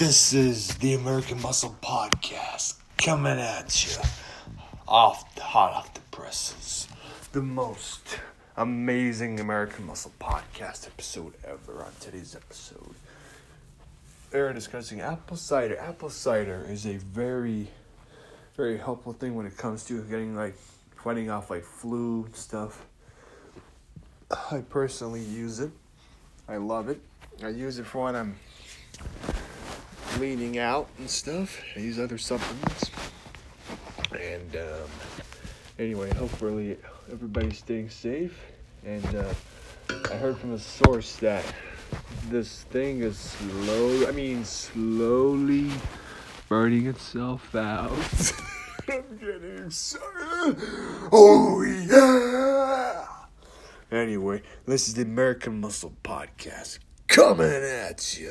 This is the American Muscle Podcast coming at you hot off the presses. The most amazing American Muscle Podcast episode ever. On today's episode, they're discussing apple cider. Apple cider is a very, very helpful thing when it comes to getting fighting off flu stuff. I personally use it. I love it. I use it for when I'm leaning out and stuff. I use other supplements. And anyway, hopefully everybody's staying safe. And I heard from a source that this thing is slowly burning itself out. I'm getting excited. Oh, yeah! Anyway, this is the American Muscle Podcast coming at you.